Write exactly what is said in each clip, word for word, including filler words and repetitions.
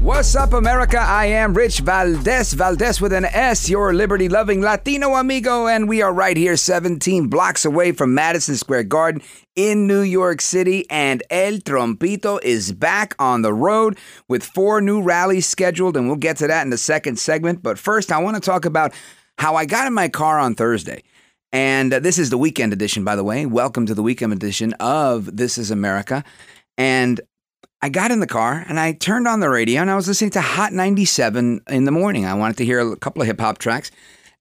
What's up, America? I am Rich Valdez, Valdez with an S, your liberty-loving Latino amigo, and we are right here seventeen blocks away from Madison Square Garden in New York City, and El Trompito is back on the road with four new rallies scheduled, and we'll get to that in the second segment. But first, I want to talk about how I got in my car on Thursday. And uh, this is the weekend edition, by the way. Welcome to the weekend edition of This is America. And I got in the car and I turned on the radio and I was listening to Hot ninety-seven in the morning. I wanted to hear a couple of hip hop tracks.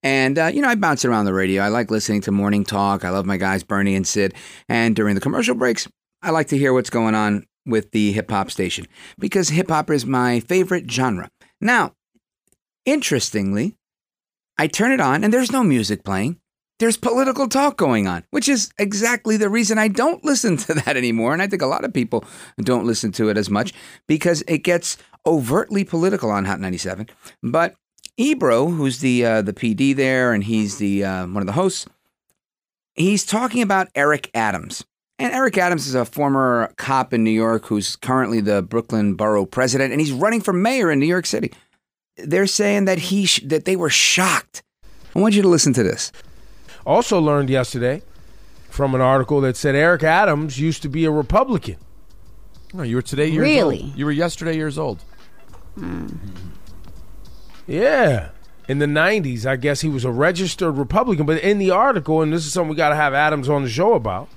And, uh, you know, I bounce around the radio. I like listening to morning talk. I love my guys, Bernie and Sid. And during the commercial breaks, I like to hear what's going on with the hip hop station because hip hop is my favorite genre. Now, interestingly, I turn it on and there's no music playing. There's political talk going on, which is exactly the reason I don't listen to that anymore. And I think a lot of people don't listen to it as much because it gets overtly political on Hot ninety-seven. But Ebro, who's the uh, the P D there, and he's the uh, one of the hosts, he's talking about Eric Adams. And Eric Adams is a former cop in New York who's currently the Brooklyn Borough president, and he's running for mayor in New York City. They're saying that he sh- that they were shocked. I want you to listen to this. Also learned yesterday from an article that said Eric Adams used to be a Republican. No, you were today years really? old. You were yesterday years old. Mm. Yeah. In the nineties, I guess he was a registered Republican. But in the article, and this is something we got to have Adams on the show about,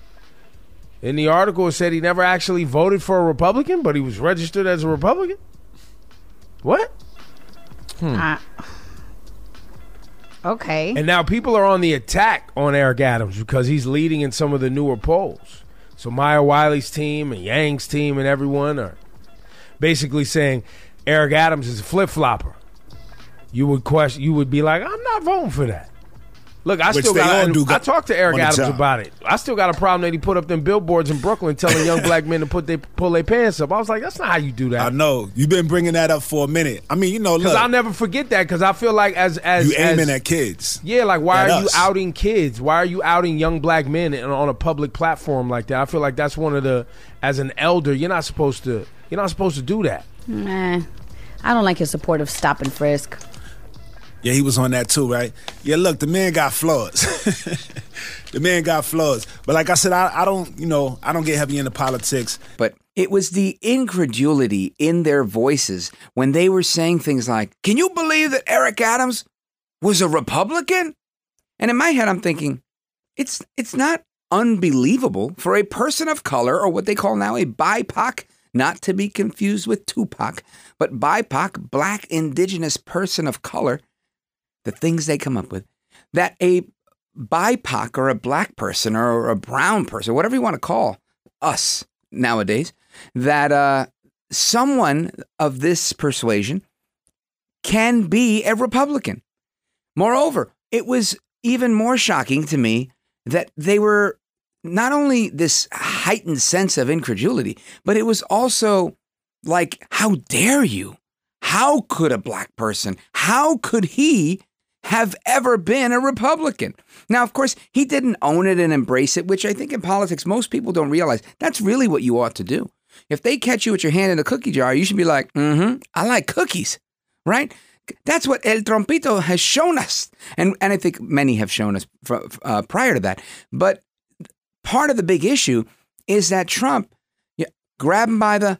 in the article it said he never actually voted for a Republican, but he was registered as a Republican. What? Hmm. Uh. Okay. And now people are on the attack on Eric Adams because he's leading in some of the newer polls. So Maya Wiley's team and Yang's team and everyone are basically saying Eric Adams is a flip-flopper. You would question. You would be like, I'm not voting for that. Look, I Which still got. I, I talked to Eric Adams about it. I still got a problem that he put up them billboards in Brooklyn telling young black men to put they pull their pants up. I was like, that's not how you do that. I know you've been bringing that up for a minute. I mean, you know, because I'll never forget that because I feel like as as you aiming as, at kids. Yeah, like why are us. you outing kids? Why are you outing young black men on a public platform like that? I feel like that's one of the as an elder, you're not supposed to. You're not supposed to do that. Nah, I don't like your support of stop and frisk. Yeah, he was on that too, right? Yeah, look, the man got flaws. the man got flaws. But like I said, I, I don't, you know, I don't get heavy into politics. But it was the incredulity in their voices when they were saying things like, can you believe that Eric Adams was a Republican? And in my head, I'm thinking, it's it's not unbelievable for a person of color or what they call now a B I P O C, not to be confused with Tupac, but B I P O C, Black Indigenous Person of Color, the things they come up with, that a B I P O C or a black person or a brown person, whatever you want to call us nowadays, that uh, someone of this persuasion can be a Republican. Moreover, it was even more shocking to me that they were not only this heightened sense of incredulity, but it was also like, how dare you? How could a black person, how could he have ever been a Republican? Now, of course, he didn't own it and embrace it, which I think in politics, most people don't realize that's really what you ought to do. If they catch you with your hand in a cookie jar, you should be like, mm-hmm, I like cookies, right? That's what El Trompito has shown us. And, and I think many have shown us for, uh, prior to that. But part of the big issue is that Trump, yeah, grab him by the,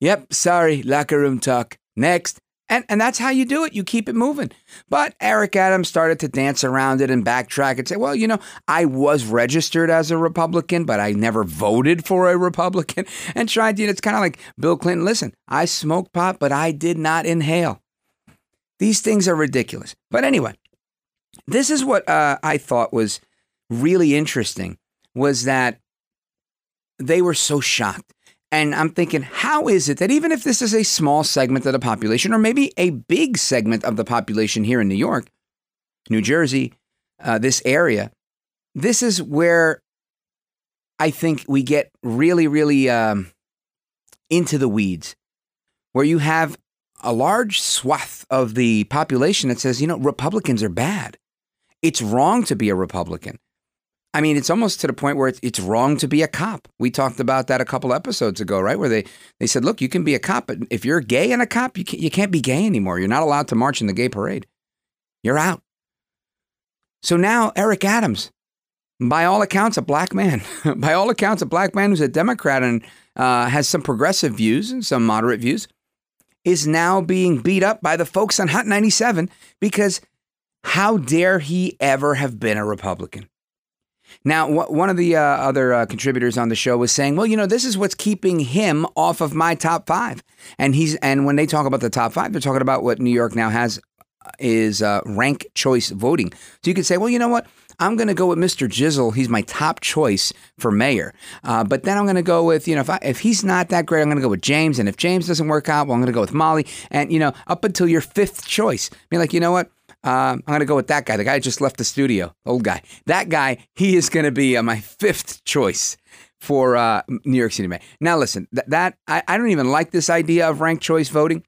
yep, sorry, locker room talk. Next, And and that's how you do it. You keep it moving. But Eric Adams started to dance around it and backtrack and say, well, you know, I was registered as a Republican, but I never voted for a Republican. And tried to, you know, it's kind of like Bill Clinton. Listen, I smoked pot, but I did not inhale. These things are ridiculous. But anyway, this is what uh, I thought was really interesting, was that they were so shocked. And I'm thinking, how is it that even if this is a small segment of the population, or maybe a big segment of the population here in New York, New Jersey, uh, this area, this is where I think we get really, really um, into the weeds, where you have a large swath of the population that says, you know, Republicans are bad. It's wrong to be a Republican. I mean, it's almost to the point where it's, it's wrong to be a cop. We talked about that a couple episodes ago, right? Where they, they said, look, you can be a cop, but if you're gay and a cop, you can't, you can't be gay anymore. You're not allowed to march in the gay parade. You're out. So now Eric Adams, by all accounts, a black man, by all accounts, a black man who's a Democrat and uh, has some progressive views and some moderate views, is now being beat up by the folks on Hot ninety-seven because how dare he ever have been a Republican? Now, one of the uh, other uh, contributors on the show was saying, well, you know, this is what's keeping him off of my top five. And he's and when they talk about the top five, they're talking about what New York now has is uh, rank choice voting. So you could say, well, you know what? I'm going to go with Mister Jizzle. He's my top choice for mayor. Uh, but then I'm going to go with, you know, if I, if he's not that great, I'm going to go with James. And if James doesn't work out, well, I'm going to go with Molly. And, you know, up until your fifth choice, I mean, like, you know what? Um, I'm going to go with that guy. The guy just left the studio. Old guy. That guy, he is going to be uh, my fifth choice for uh, New York City mayor. Now, listen, th- that I, I don't even like this idea of ranked choice voting.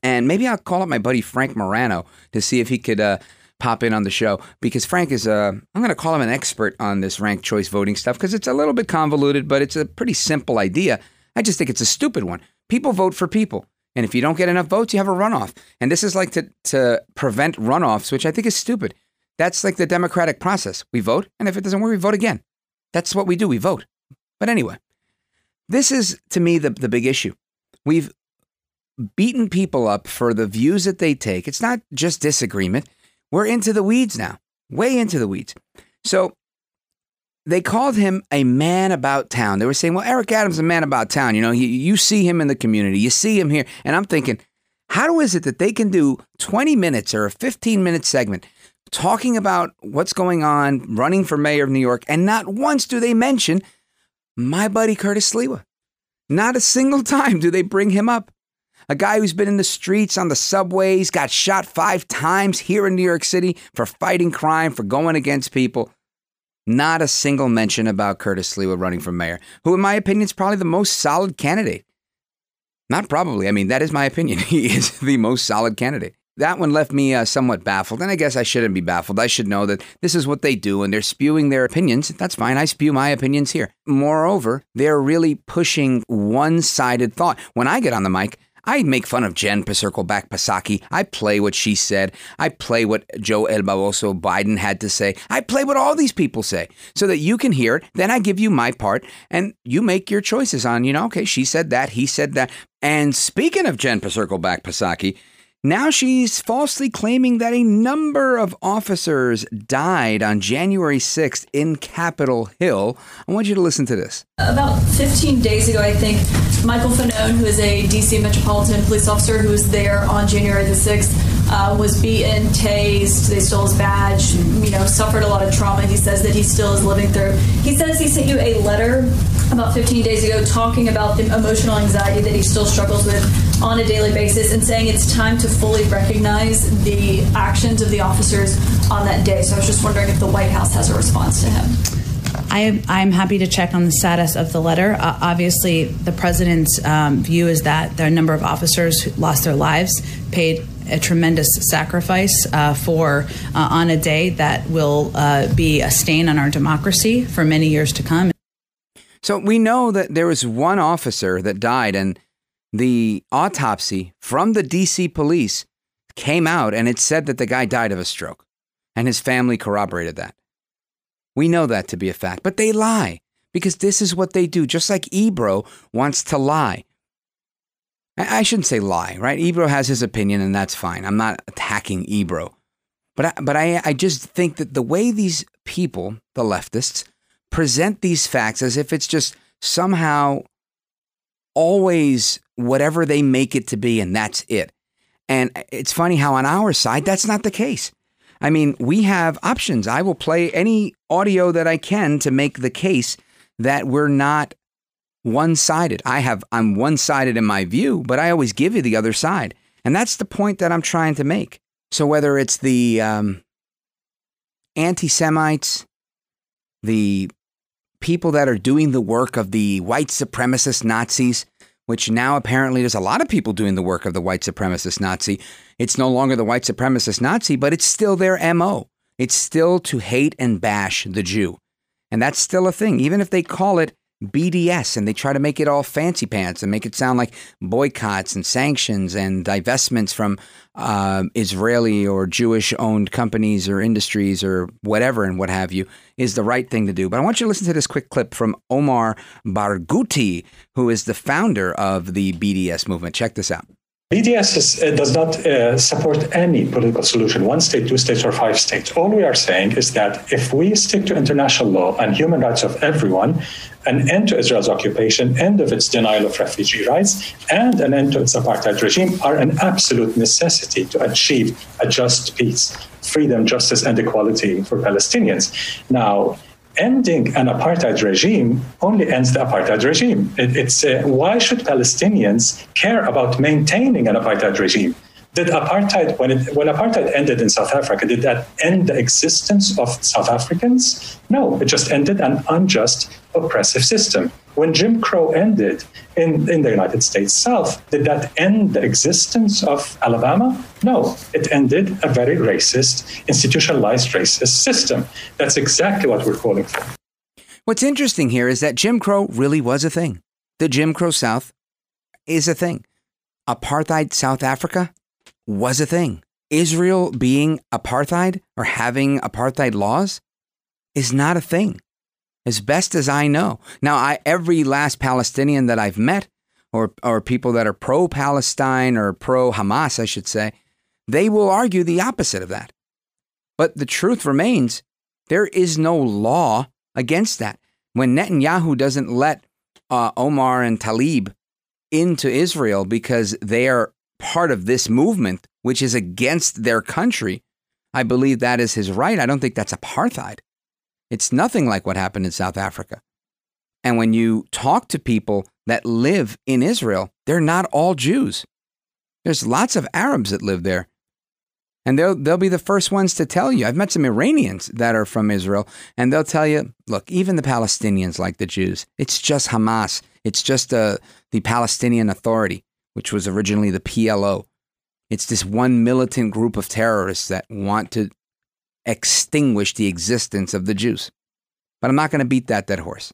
And maybe I'll call up my buddy Frank Morano to see if he could uh, pop in on the show. Because Frank is, uh, I'm going to call him an expert on this ranked choice voting stuff because it's a little bit convoluted, but it's a pretty simple idea. I just think it's a stupid one. People vote for people. And if you don't get enough votes, you have a runoff. And this is like to, to prevent runoffs, which I think is stupid. That's like the democratic process. We vote, and if it doesn't work, we vote again. That's what we do. We vote. But anyway, this is, to me, the, the big issue. We've beaten people up for the views that they take. It's not just disagreement. We're into the weeds now, way into the weeds. So they called him a man about town. They were saying, well, Eric Adams is a man about town. You know, he, you see him in the community. You see him here. And I'm thinking, how is it that they can do twenty minutes or a fifteen-minute segment talking about what's going on, running for mayor of New York, and not once do they mention my buddy Curtis Sliwa? Not a single time do they bring him up. A guy who's been in the streets, on the subways, got shot five times here in New York City for fighting crime, for going against people. Not a single mention about Curtis Sliwa running for mayor, who, in my opinion, is probably the most solid candidate. Not probably. I mean, that is my opinion. He is the most solid candidate. That one left me uh, somewhat baffled, and I guess I shouldn't be baffled. I should know that this is what they do, and they're spewing their opinions. That's fine. I spew my opinions here. Moreover, they're really pushing one-sided thought. When I get on the mic, I make fun of Jen Circleback Psaki. I play what she said. I play what Joe El Baboso Biden had to say. I play what all these people say so that you can hear it. Then I give you my part and you make your choices on, you know, okay, she said that, he said that. And speaking of Jen Circleback Psaki, now she's falsely claiming that a number of officers died on January sixth in Capitol Hill. I want you to listen to this. About fifteen days ago, I think, Michael Fanone, who is a D C Metropolitan Police Officer who was there on January the sixth, uh, was beaten, tased, they stole his badge, you know, suffered a lot of trauma. He says that he still is living through. He says he sent you a letter about fifteen days ago talking about the emotional anxiety that he still struggles with on a daily basis and saying it's time to fully recognize the actions of the officers on that day. So I was just wondering if the White House has a response to him. I, I'm happy to check on the status of the letter. Uh, obviously, the president's um, view is that the number of officers who lost their lives paid a tremendous sacrifice uh, for uh, on a day that will uh, be a stain on our democracy for many years to come. So we know that there was one officer that died, and the autopsy from the D C police came out and it said that the guy died of a stroke, and his family corroborated that. We know that to be a fact, but they lie because this is what they do, just like Ebro wants to lie. I shouldn't say lie, right? Ebro has his opinion, and that's fine. I'm not attacking Ebro. But I, but I, I just think that the way these people, the leftists, present these facts as if it's just somehow always whatever they make it to be, and that's it. And it's funny how on our side, that's not the case. I mean, we have options. I will play any audio that I can to make the case that we're not one-sided. I have, I'm one-sided in my view, but I always give you the other side. And that's the point that I'm trying to make. So whether it's the um, anti-Semites, the people that are doing the work of the white supremacist Nazis, which now apparently there's a lot of people doing the work of the white supremacist Nazi. It's no longer the white supremacist Nazi, but it's still their M O. It's still to hate and bash the Jew. And that's still a thing, even if they call it B D S and they try to make it all fancy pants and make it sound like boycotts and sanctions and divestments from uh, Israeli or Jewish owned companies or industries or whatever and what have you is the right thing to do. But I want you to listen to this quick clip from Omar Barghouti, who is the founder of the B D S movement. Check this out. B D S is, uh, does not uh, support any political solution, one state, two states, or five states. All we are saying is that if we stick to international law and human rights of everyone, an end to Israel's occupation, end of its denial of refugee rights, and an end to its apartheid regime are an absolute necessity to achieve a just peace, freedom, justice, and equality for Palestinians. Now, ending an apartheid regime only ends the apartheid regime. It, it's uh, why should Palestinians care about maintaining an apartheid regime? Did apartheid, when it, when apartheid ended in South Africa, did that end the existence of South Africans? No, it just ended an unjust, oppressive system. When Jim Crow ended in, in the United States South, did that end the existence of Alabama? No, it ended a very racist, institutionalized racist system. That's exactly what we're calling for. What's interesting here is that Jim Crow really was a thing. The Jim Crow South is a thing. Apartheid South Africa was a thing. Israel being apartheid or having apartheid laws is not a thing. As best as I know. Now, I, every last Palestinian that I've met, or or people that are pro-Palestine or pro-Hamas, I should say, they will argue the opposite of that. But the truth remains, there is no law against that. When Netanyahu doesn't let uh, Omar and Tlaib into Israel because they are part of this movement, which is against their country, I believe that is his right. I don't think that's apartheid. It's nothing like what happened in South Africa. And when you talk to people that live in Israel, they're not all Jews. There's lots of Arabs that live there. And they'll, they'll be the first ones to tell you. I've met some Iranians that are from Israel, and they'll tell you, look, even the Palestinians like the Jews. It's just Hamas. It's just uh, the Palestinian Authority, which was originally the P L O. It's this one militant group of terrorists that want to extinguish the existence of the Jews. But I'm not going to beat that dead horse.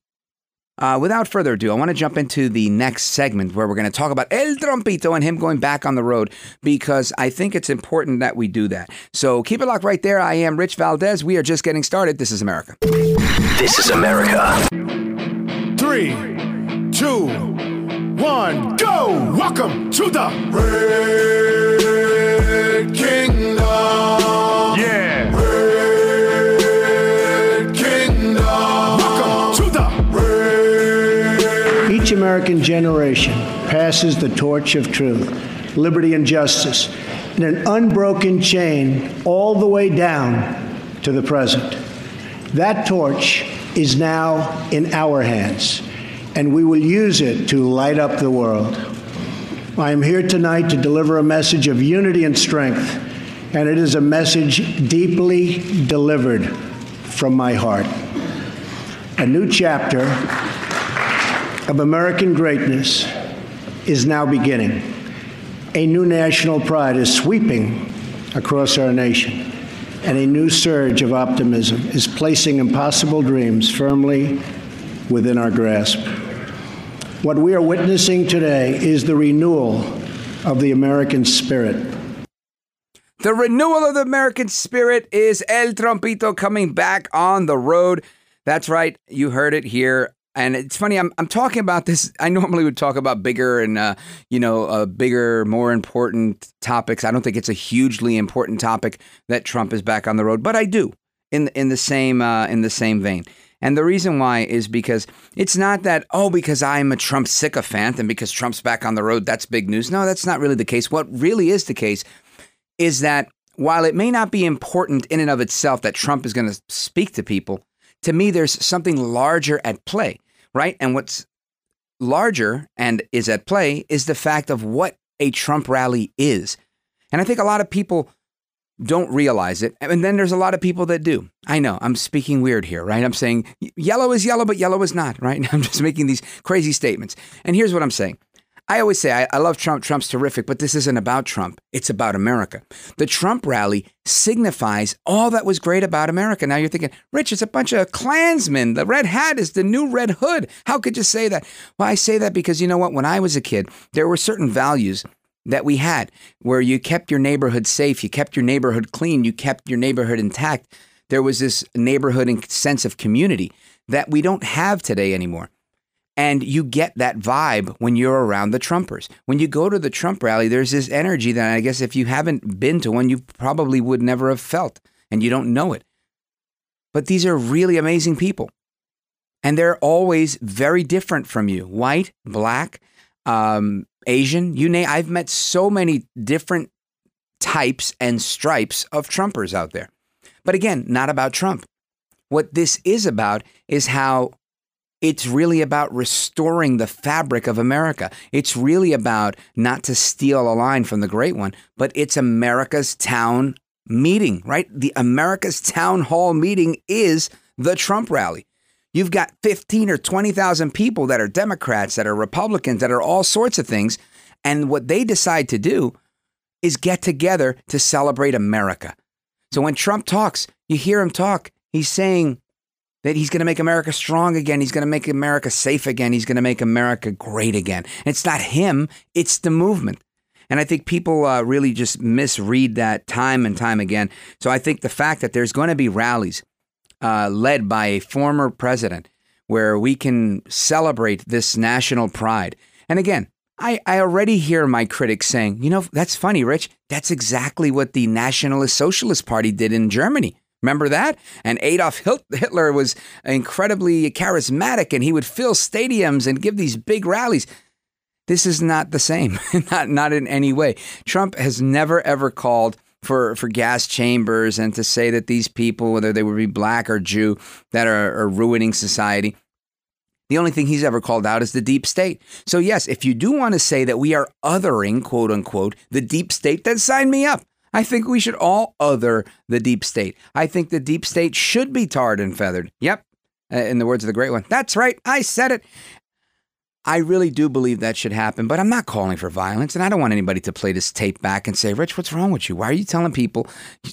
Uh, without further ado, I want to jump into the next segment where we're going to talk about El Trumpito and him going back on the road, because I think it's important that we do that. So keep it locked right there. I am Rich Valdez. We are just getting started. This is America. This is America. Three, two, one, go! Welcome to the Red Kingdom. Yeah. Each American generation passes the torch of truth, liberty, and justice in an unbroken chain all the way down to the present. That torch is now in our hands, and we will use it to light up the world. I am here tonight to deliver a message of unity and strength, and it is a message deeply delivered from my heart. A new chapter of American greatness is now beginning. A new national pride is sweeping across our nation, and a new surge of optimism is placing impossible dreams firmly within our grasp. What we are witnessing today is the renewal of the American spirit. The renewal of the American spirit is El Trumpito coming back on the road. That's right, you heard it here. And it's funny, I'm I'm talking about this. I normally would talk about bigger and, uh, you know, uh, bigger, more important topics. I don't think it's a hugely important topic that Trump is back on the road, but I do in in the same uh, in the same vein. And the reason why is because it's not that, oh, because I'm a Trump sycophant and because Trump's back on the road, that's big news. No, that's not really the case. What really is the case is that while it may not be important in and of itself that Trump is going to speak to people, to me, there's something larger at play, right? And what's larger and is at play is the fact of what a Trump rally is. And I think a lot of people don't realize it. And then there's a lot of people that do. I know I'm speaking weird here, right? I'm saying yellow is yellow, but yellow is not, right? I'm just making these crazy statements. And here's what I'm saying. I always say I, I love Trump. Trump's terrific, but this isn't about Trump. It's about America. The Trump rally signifies all that was great about America. Now you're thinking, Rich, it's a bunch of Klansmen. The red hat is the new red hood. How could you say that? Well, I say that because you know what? When I was a kid, there were certain values that we had where you kept your neighborhood safe. You kept your neighborhood clean. You kept your neighborhood intact. There was this neighborhood and sense of community that we don't have today anymore. And you get that vibe when you're around the Trumpers. When you go to the Trump rally, there's this energy that I guess if you haven't been to one, you probably would never have felt and you don't know it. But these are really amazing people. And they're always very different from you. White, black, um, Asian, you name. I've met so many different types and stripes of Trumpers out there. But again, not about Trump. What this is about is how it's really about restoring the fabric of America. It's really about not to steal a line from the great one, but it's America's town meeting, right? The America's town hall meeting is the Trump rally. You've got fifteen or twenty thousand people that are Democrats, that are Republicans, that are all sorts of things. And what they decide to do is get together to celebrate America. So when Trump talks, you hear him talk, he's saying that he's going to make America strong again. He's going to make America safe again. He's going to make America great again. And it's not him. It's the movement. And I think people uh, really just misread that time and time again. So I think the fact that there's going to be rallies uh, led by a former president where we can celebrate this national pride. And again, I, I already hear my critics saying, you know, that's funny, Rich. That's exactly what the Nationalist Socialist Party did in Germany. Remember that? And Adolf Hitler was incredibly charismatic and he would fill stadiums and give these big rallies. This is not the same, not not in any way. Trump has never, ever called for, for gas chambers and to say that these people, whether they would be black or Jew, that are, are ruining society. The only thing he's ever called out is the deep state. So, yes, if you do want to say that we are othering, quote unquote, the deep state, then sign me up. I think we should all other the deep state. I think the deep state should be tarred and feathered. Yep. In the words of the great one. That's right. I said it. I really do believe that should happen, but I'm not calling for violence. And I don't want anybody to play this tape back and say, Rich, what's wrong with you? Why are you telling people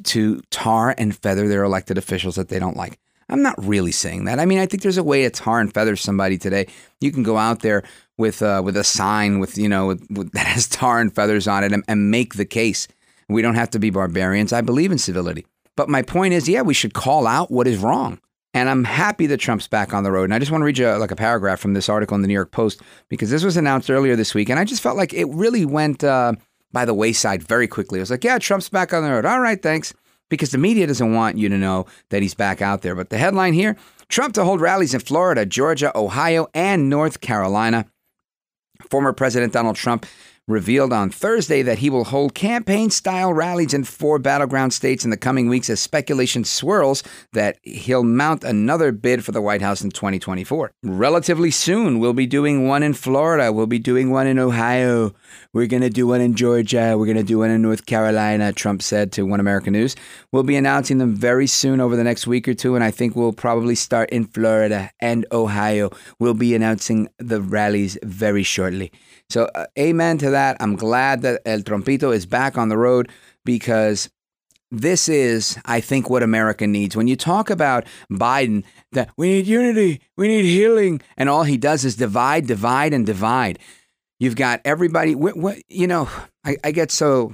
to tar and feather their elected officials that they don't like? I'm not really saying that. I mean, I think there's a way to tar and feather somebody today. You can go out there with uh, with a sign with, you know, with, with, that has tar and feathers on it and, and make the case. We don't have to be barbarians. I believe in civility. But my point is, yeah, we should call out what is wrong. And I'm happy that Trump's back on the road. And I just want to read you a, like a paragraph from this article in the New York Post, because this was announced earlier this week. And I just felt like it really went uh, by the wayside very quickly. It was like, yeah, Trump's back on the road. All right, thanks. Because the media doesn't want you to know that he's back out there. But the headline here, Trump to hold rallies in Florida, Georgia, Ohio, and North Carolina. Former President Donald Trump revealed on Thursday that he will hold campaign-style rallies in four battleground states in the coming weeks as speculation swirls that he'll mount another bid for the White House in twenty twenty-four. Relatively soon, we'll be doing one in Florida. We'll be doing one in Ohio. We're going to do one in Georgia. We're going to do one in North Carolina, Trump said to One America News. We'll be announcing them very soon over the next week or two, and I think we'll probably start in Florida and Ohio. We'll be announcing the rallies very shortly. So uh, amen to that. I'm glad that El Trumpito is back on the road, because this is, I think, what America needs. When you talk about Biden, that we need unity, we need healing, and all he does is divide, divide, and divide. You've got everybody, wh- wh- you know, I, I get so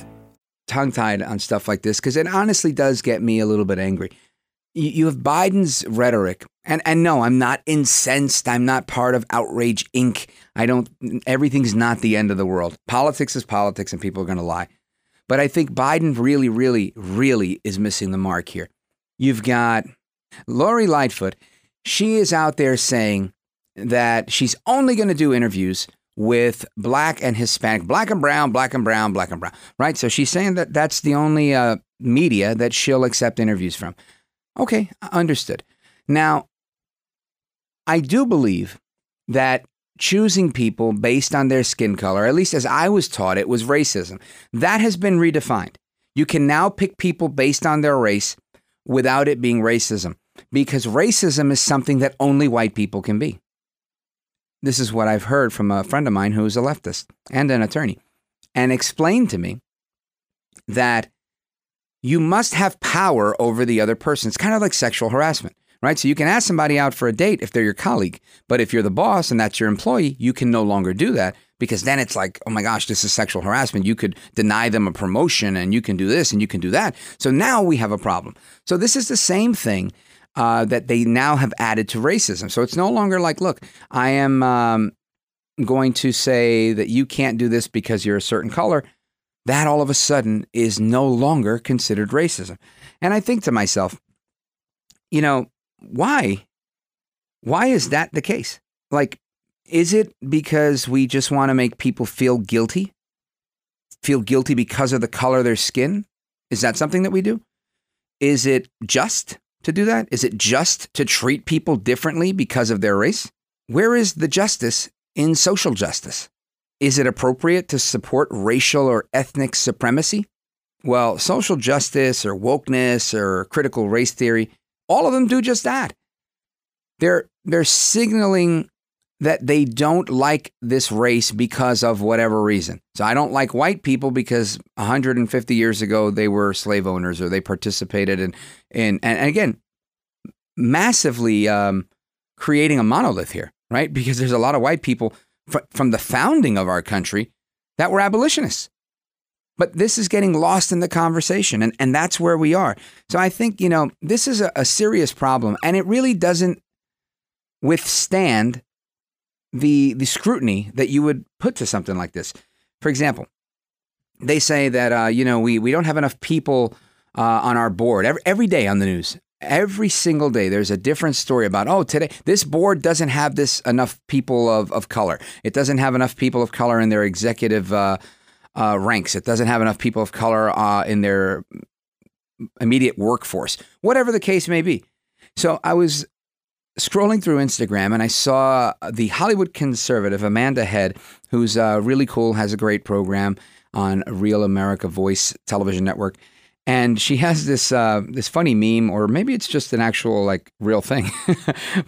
Tongue-tied on stuff like this because it honestly does get me a little bit angry. You, you have Biden's rhetoric, and, and no, I'm not incensed. I'm not part of Outrage Incorporated. I don't, everything's not the end of the world. Politics is politics and people are going to lie. But I think Biden really, really, really is missing the mark here. You've got Lori Lightfoot. She is out there saying that she's only going to do interviews with black and Hispanic, black and brown, black and brown, black and brown, right? So she's saying that that's the only uh, media that she'll accept interviews from. Okay, understood. Now, I do believe that choosing people based on their skin color, at least as I was taught, it was racism. That has been redefined. You can now pick people based on their race without it being racism, because racism is something that only white people can be. This is what I've heard from a friend of mine who's a leftist and an attorney, and explained to me that you must have power over the other person. It's kind of like sexual harassment, right? So you can ask somebody out for a date if they're your colleague, but if you're the boss and that's your employee, you can no longer do that, because then it's like, oh my gosh, this is sexual harassment. You could deny them a promotion, and you can do this and you can do that. So now we have a problem. So this is the same thing Uh, that they now have added to racism. So it's no longer like, look, I am um, going to say that you can't do this because you're a certain color. That all of a sudden is no longer considered racism. And I think to myself, you know, why? Why is that the case? Like, is it because we just want to make people feel guilty? Feel guilty because of the color of their skin? Is that something that we do? Is it just to do that? Is it just to treat people differently because of their race? Where is the justice in social justice? Is it appropriate to support racial or ethnic supremacy? Well, social justice or wokeness or critical race theory, all of them do just that. They're, they're signaling that they don't like this race because of whatever reason. So I don't like white people because one hundred fifty years ago they were slave owners, or they participated in, in and again, massively um, creating a monolith here, right? Because there's a lot of white people fr- from the founding of our country that were abolitionists. But this is getting lost in the conversation, and, and that's where we are. So I think, you know, this is a, a serious problem, and it really doesn't withstand the the scrutiny that you would put to something like this. For example, they say that, uh, you know, we, we don't have enough people uh, on our board. Every, every day on the news, every single day, there's a different story about, oh, today, this board doesn't have this enough people of, of color. It doesn't have enough people of color in their executive uh, uh, ranks. It doesn't have enough people of color uh, in their immediate workforce, whatever the case may be. So I was scrolling through Instagram, and I saw the Hollywood conservative Amanda Head, who's uh, really cool, has a great program on Real America Voice Television Network, and she has this uh, this funny meme, or maybe it's just an actual like real thing,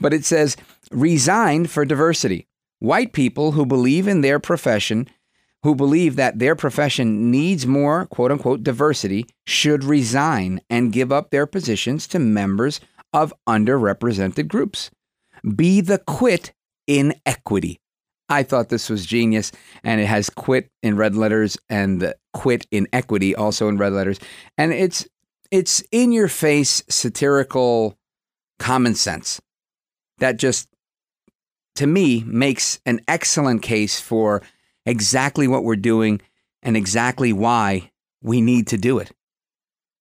but it says, "Resign for diversity. White people who believe in their profession, who believe that their profession needs more quote unquote diversity, should resign and give up their positions to members of underrepresented groups. Be the quit in equity." I thought this was genius, and it has quit in red letters and the quit in equity also in red letters. And it's it's in your face, satirical common sense that just, to me, makes an excellent case for exactly what we're doing and exactly why we need to do it.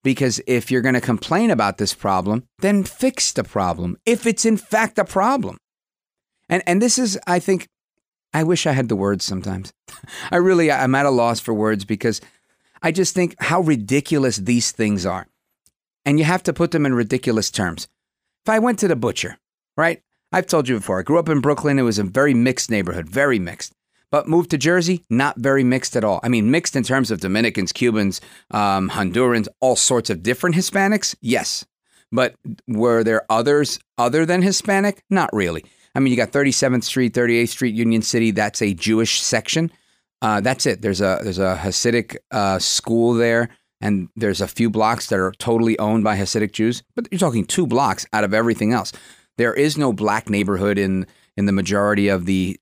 Because if you're going to complain about this problem, then fix the problem, if it's in fact a problem. And and this is, I think, I wish I had the words sometimes. I really, I'm at a loss for words, because I just think how ridiculous these things are. And you have to put them in ridiculous terms. If I went to the butcher, right? I've told you before, I grew up in Brooklyn. It was a very mixed neighborhood, very mixed. But moved to Jersey, not very mixed at all. I mean, mixed in terms of Dominicans, Cubans, um, Hondurans, all sorts of different Hispanics. Yes. But were there others other than Hispanic? Not really. I mean, you got thirty-seventh Street, thirty-eighth Street, Union City. That's a Jewish section. Uh, that's it. There's a there's a Hasidic uh, school there. And there's a few blocks that are totally owned by Hasidic Jews. But you're talking two blocks out of everything else. There is no black neighborhood in in the majority of the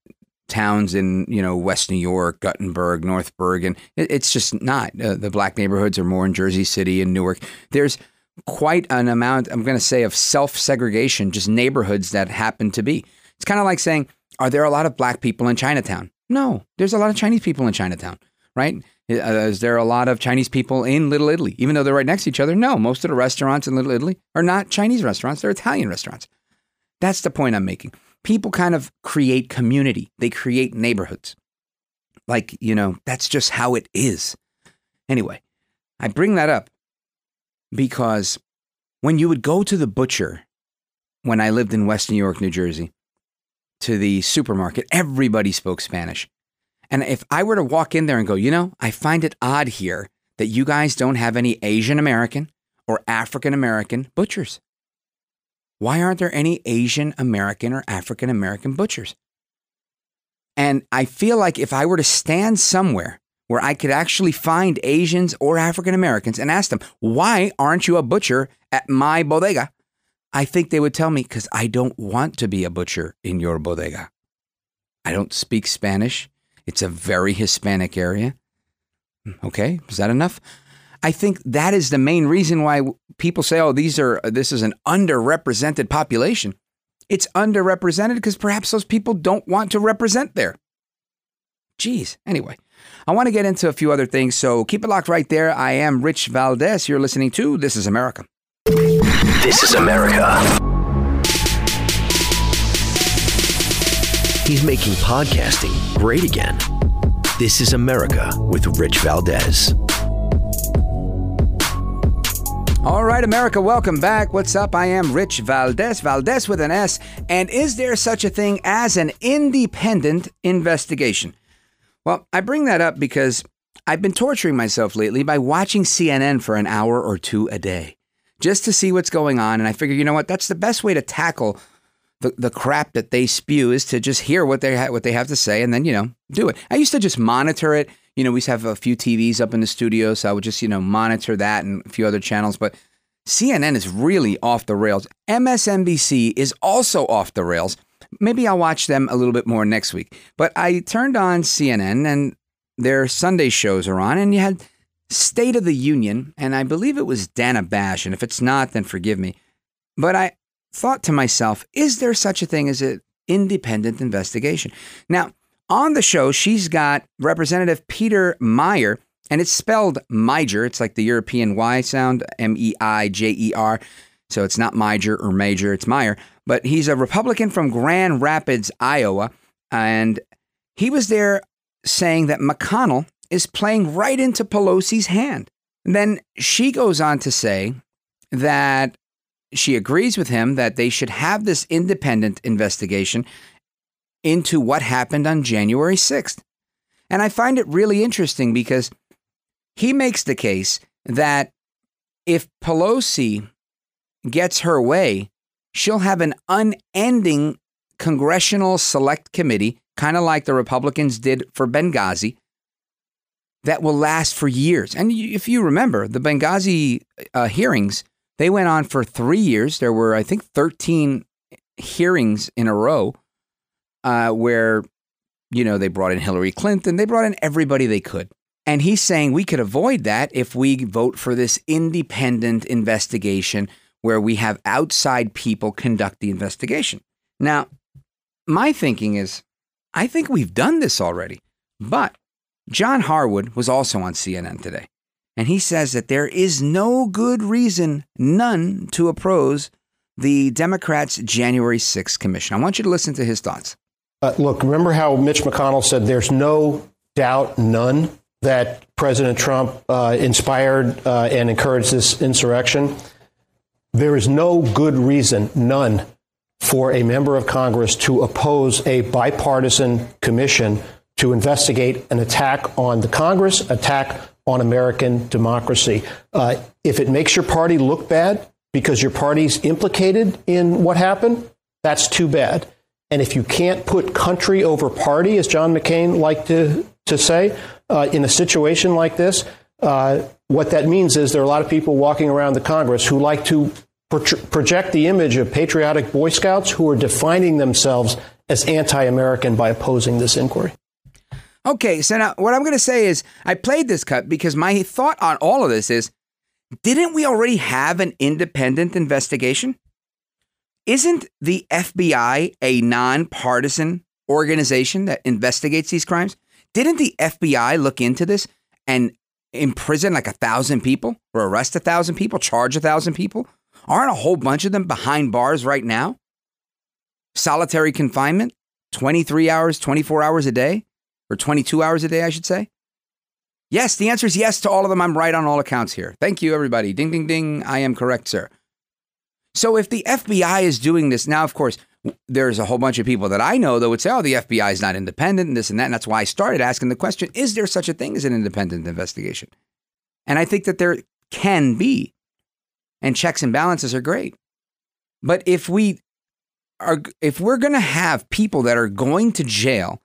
towns in, you know, West New York, Guttenberg, North Bergen. It, it's just not. Uh, the black neighborhoods are more in Jersey City and Newark. There's quite an amount, I'm going to say, of self-segregation, just neighborhoods that happen to be. It's kind of like saying, are there a lot of black people in Chinatown? No, there's a lot of Chinese people in Chinatown, right? Is there a lot of Chinese people in Little Italy, even though they're right next to each other? No, most of the restaurants in Little Italy are not Chinese restaurants. They're Italian restaurants. That's the point I'm making. People kind of create community. They create neighborhoods. Like, you know, that's just how it is. Anyway, I bring that up because when you would go to the butcher, when I lived in West New York, New Jersey, to the supermarket, everybody spoke Spanish. And if I were to walk in there and go, you know, I find it odd here that you guys don't have any Asian American or African American butchers. Why aren't there any Asian American or African American butchers? And I feel like if I were to stand somewhere where I could actually find Asians or African Americans and ask them, why aren't you a butcher at my bodega? I think they would tell me, because I don't want to be a butcher in your bodega. I don't speak Spanish. It's a very Hispanic area. Okay, is that enough? I think that is the main reason why people say, oh, these are this is an underrepresented population. It's underrepresented because perhaps those people don't want to represent there. Jeez. Anyway, I want to get into a few other things, so keep it locked right there. I am Rich Valdez. You're listening to This Is America. This is America. He's making podcasting great again. This is America with Rich Valdez. All right, America, welcome back. What's up? I am Rich Valdez, Valdez with an S. And is there such a thing as an independent investigation? Well, I bring that up because I've been torturing myself lately by watching C N N for an hour or two a day just to see what's going on. And I figure, you know what? That's the best way to tackle the, the crap that they spew, is to just hear what they, ha- what they have to say and then, you know, do it. I used to just monitor it. You know, we have a few T Vs up in the studio, so I would just, you know, monitor that and a few other channels. But C N N is really off the rails. M S N B C is also off the rails. Maybe I'll watch them a little bit more next week. But I turned on C N N, and their Sunday shows are on, and you had State of the Union, and I believe it was Dana Bash. And if it's not, then forgive me. But I thought to myself, is there such a thing as an independent investigation? Now, on the show, she's got Representative Peter Meijer, and it's spelled Meijer. It's like the European Y sound, M E I J E R. So it's not Meijer or Major, it's Meijer. But he's a Republican from Grand Rapids, Iowa, and he was there saying that McConnell is playing right into Pelosi's hand. And then she goes on to say that she agrees with him that they should have this independent investigation into what happened on January sixth. And I find it really interesting because he makes the case that if Pelosi gets her way, she'll have an unending congressional select committee, kind of like the Republicans did for Benghazi, that will last for years. And if you remember, the Benghazi uh, hearings, they went on for three years. There were, I think, thirteen hearings in a row. Uh, where, you know, they brought in Hillary Clinton, they brought in everybody they could. And he's saying we could avoid that if we vote for this independent investigation where we have outside people conduct the investigation. Now, my thinking is, I think we've done this already. But John Harwood was also on C N N today, and he says that there is no good reason, none, to oppose the Democrats' January sixth commission. I want you to listen to his thoughts. Uh, look, remember how Mitch McConnell said there's no doubt, none, that President Trump uh, inspired uh, and encouraged this insurrection? There is no good reason, none, for a member of Congress to oppose a bipartisan commission to investigate an attack on the Congress, attack on American democracy. Uh, if it makes your party look bad because your party's implicated in what happened, that's too bad. And if you can't put country over party, as John McCain liked to, to say, uh, in a situation like this, uh, what that means is there are a lot of people walking around the Congress who like to pro- project the image of patriotic Boy Scouts who are defining themselves as anti-American by opposing this inquiry. Okay, so now what I'm going to say is I played this cut because my thought on all of this is, didn't we already have an independent investigation? Isn't the F B I a nonpartisan organization that investigates these crimes? Didn't the F B I look into this and imprison like a thousand people or arrest a thousand people, charge a thousand people? Aren't a whole bunch of them behind bars right now? Solitary confinement, twenty-three hours, twenty-four hours a day, or twenty-two hours a day, I should say. Yes, the answer is yes to all of them. I'm right on all accounts here. Thank you, everybody. Ding, ding, ding. I am correct, sir. So if the F B I is doing this now, of course, there's a whole bunch of people that I know that would say, oh, the F B I is not independent and this and that. And that's why I started asking the question, is there such a thing as an independent investigation? And I think that there can be. And checks and balances are great. But if we are, if we're going to have people that are going to jail,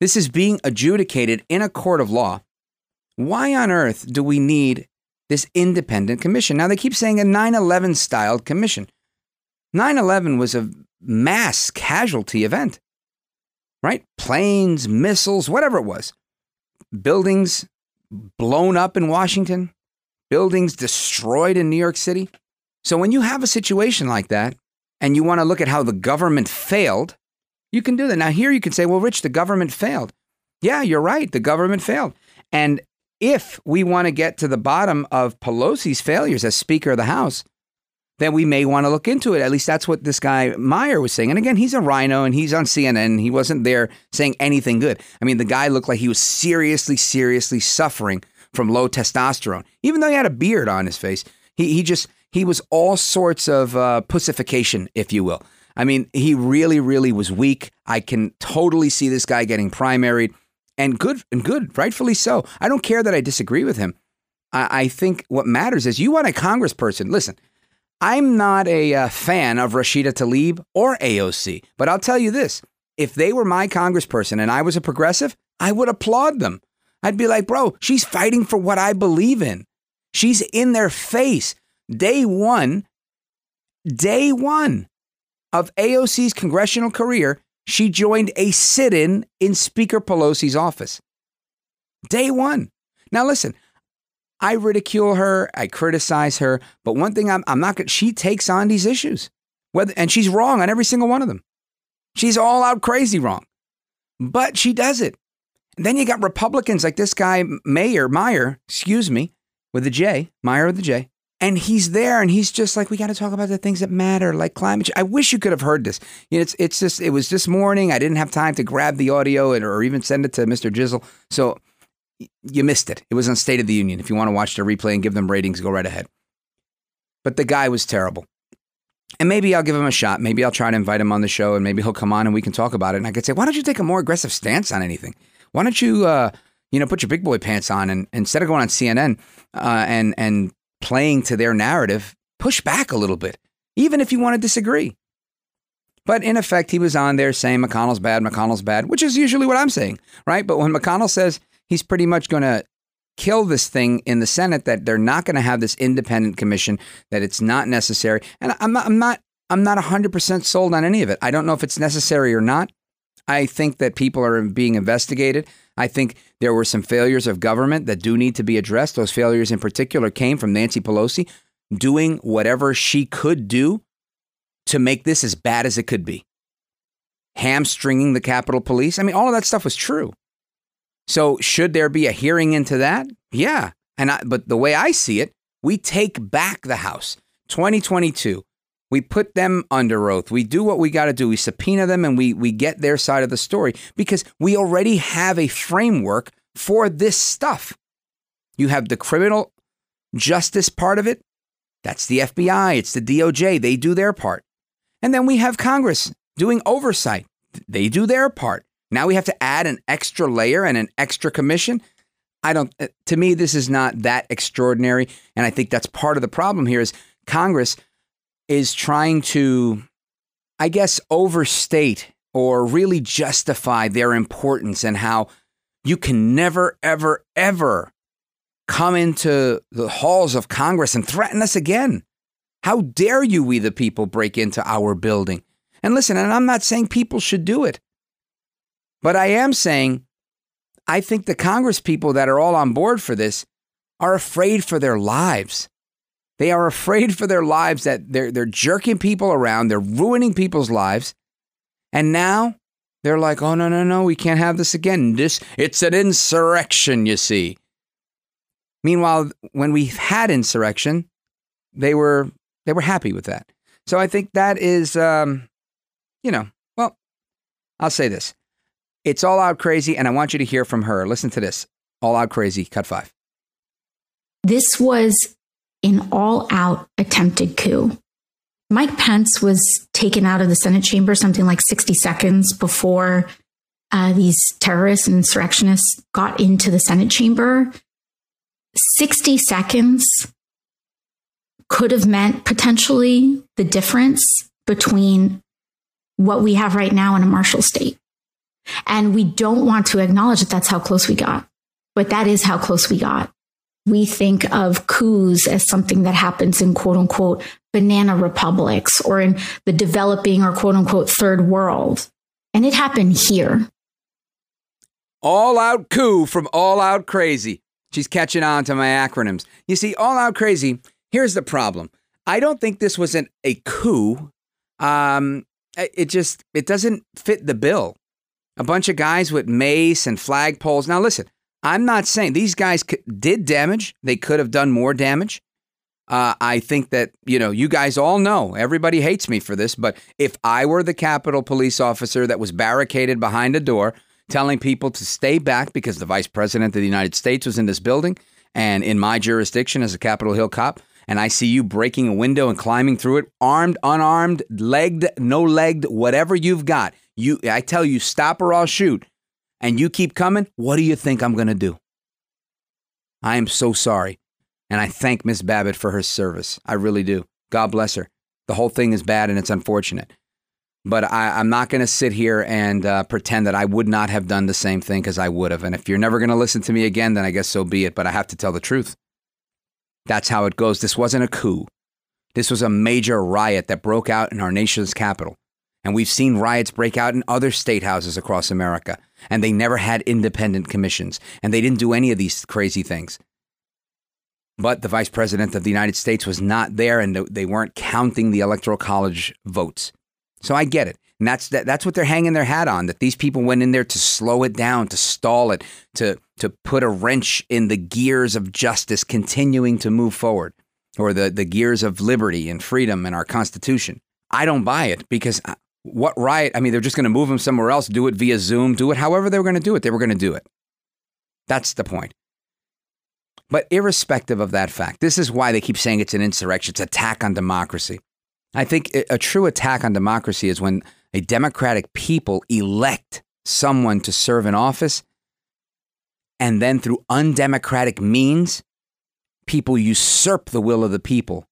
this is being adjudicated in a court of law. Why on earth do we need this independent commission? Now, they keep saying a nine eleven style commission. nine eleven was a mass casualty event, right? Planes, missiles, whatever it was. Buildings blown up in Washington, buildings destroyed in New York City. So when you have a situation like that and you want to look at how the government failed, you can do that. Now, here you can say, well, Rich, the government failed. Yeah, you're right. The government failed. And if we want to get to the bottom of Pelosi's failures as Speaker of the House, then we may want to look into it. At least that's what this guy Meijer was saying. And again, he's a rhino and he's on C N N. He wasn't there saying anything good. I mean, the guy looked like he was seriously, seriously suffering from low testosterone. Even though he had a beard on his face, he, he just, he was all sorts of uh, pussification, if you will. I mean, he really, really was weak. I can totally see this guy getting primaried. And good, and good, rightfully so. I don't care that I disagree with him. I, I think what matters is you want a congressperson. Listen, I'm not a uh, fan of Rashida Tlaib or A O C, but I'll tell you this. If they were my congressperson and I was a progressive, I would applaud them. I'd be like, bro, she's fighting for what I believe in. She's in their face. Day one, day one of A O C's congressional career, she joined a sit-in in Speaker Pelosi's office. Day one. Now, listen, I ridicule her. I criticize her. But one thing I'm, I'm not going to, she takes on these issues. Whether, and she's wrong on every single one of them. She's all out crazy wrong. But she does it. And then you got Republicans like this guy, Mayor, Meijer, excuse me, with a J, Meijer with a J. And he's there and he's just like, we got to talk about the things that matter, like climate change. I wish you could have heard this. You know, it's it's just, it was this morning. I didn't have time to grab the audio and, or even send it to Mister Jizzle. So you missed it. It was on State of the Union. If you want to watch the replay and give them ratings, go right ahead. But the guy was terrible. And maybe I'll give him a shot. Maybe I'll try to invite him on the show and maybe he'll come on and we can talk about it. And I could say, why don't you take a more aggressive stance on anything? Why don't you, uh, you know, put your big boy pants on and instead of going on C N N uh, and, and, playing to their narrative, push back a little bit, even if you want to disagree. But in effect, he was on there saying McConnell's bad, McConnell's bad, which is usually what I'm saying, right? But when McConnell says he's pretty much going to kill this thing in the Senate, that they're not going to have this independent commission, that it's not necessary. And I'm not, I'm not, I'm not one hundred percent sold on any of it. I don't know if it's necessary or not. I think that people are being investigated. I think there were some failures of government that do need to be addressed. Those failures in particular came from Nancy Pelosi doing whatever she could do to make this as bad as it could be. Hamstringing the Capitol Police. I mean, all of that stuff was true. So should there be a hearing into that? Yeah. And I, but the way I see it, we take back the House. twenty twenty-two. We put them under oath. We do what we got to do. We subpoena them and we we get their side of the story because we already have a framework for this stuff. You have the criminal justice part of it. That's the F B I. It's the D O J. They do their part. And then we have Congress doing oversight. They do their part. Now we have to add an extra layer and an extra commission. I don't, to me, this is not that extraordinary. And I think that's part of the problem here is Congress is trying to, I guess, overstate or really justify their importance and how you can never, ever, ever come into the halls of Congress and threaten us again. How dare you, we the people, break into our building? And listen, and I'm not saying people should do it, but I am saying I think the Congress people that are all on board for this are afraid for their lives. They are afraid for their lives that they're, they're jerking people around. They're ruining people's lives. And now they're like, oh, no, no, no, we can't have this again. This, it's an insurrection, you see. Meanwhile, when we've had insurrection, they were they were happy with that. So I think that is, um, you know, well, I'll say this. It's all out crazy, and I want you to hear from her. Listen to this. All out crazy, cut five. This was an all out attempted coup. Mike Pence was taken out of the Senate chamber something like sixty seconds before uh, these terrorists and insurrectionists got into the Senate chamber. sixty seconds could have meant potentially the difference between what we have right now and a martial state. And we don't want to acknowledge that that's how close we got, but that is how close we got. We think of coups as something that happens in quote unquote banana republics or in the developing or quote unquote third world. And it happened here. All out coup from all out crazy. She's catching on to my acronyms. You see, all out crazy. Here's the problem. I don't think this was an, a coup. Um, it just, it doesn't fit the bill. A bunch of guys with mace and flagpoles. Now, listen, I'm not saying these guys did damage. They could have done more damage. Uh, I think that, you know, you guys all know, everybody hates me for this, but if I were the Capitol police officer that was barricaded behind a door telling people to stay back because the vice president of the United States was in this building and in my jurisdiction as a Capitol Hill cop, and I see you breaking a window and climbing through it, armed, unarmed, legged, no-legged, whatever you've got, you, I tell you, stop or I'll shoot, and you keep coming, what do you think I'm going to do? I am so sorry. And I thank Miss Babbitt for her service. I really do. God bless her. The whole thing is bad and it's unfortunate. But I, I'm not going to sit here and uh, pretend that I would not have done the same thing because I would have. And if you're never going to listen to me again, then I guess so be it. But I have to tell the truth. That's how it goes. This wasn't a coup. This was a major riot that broke out in our nation's capital. And we've seen riots break out in other state houses across America. And they never had independent commissions. And they didn't do any of these crazy things. But the vice president of the United States was not there and they weren't counting the Electoral College votes. So I get it. And that's that, that's what they're hanging their hat on, that these people went in there to slow it down, to stall it, to to put a wrench in the gears of justice continuing to move forward, or the, the gears of liberty and freedom and our Constitution. I don't buy it because what riot? I mean, they're just going to move them somewhere else, do it via Zoom, do it however they were going to do it. They were going to do it. That's the point. But irrespective of that fact, this is why they keep saying it's an insurrection. It's an attack on democracy. I think a true attack on democracy is when a democratic people elect someone to serve in office, and then through undemocratic means, people usurp the will of the people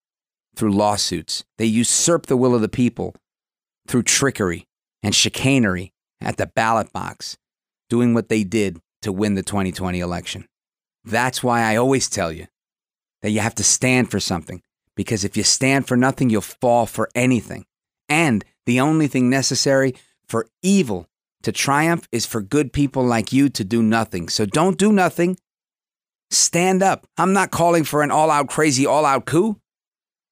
through lawsuits. They usurp the will of the people through trickery and chicanery at the ballot box, doing what they did to win the twenty twenty election. That's why I always tell you that you have to stand for something, because if you stand for nothing, you'll fall for anything. And the only thing necessary for evil to triumph is for good people like you to do nothing. So don't do nothing. Stand up. I'm not calling for an all-out crazy, all-out coup,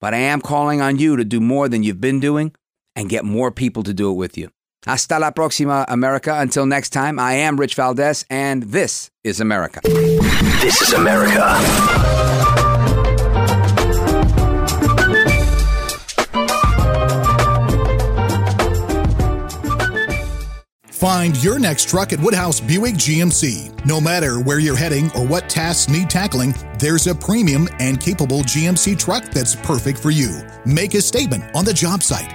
but I am calling on you to do more than you've been doing and get more people to do it with you. Hasta la próxima, America. Until next time, I am Rich Valdez, and this is America. This is America. Find your next truck at Woodhouse Buick G M C. No matter where you're heading or what tasks need tackling, there's a premium and capable G M C truck that's perfect for you. Make a statement on the job site.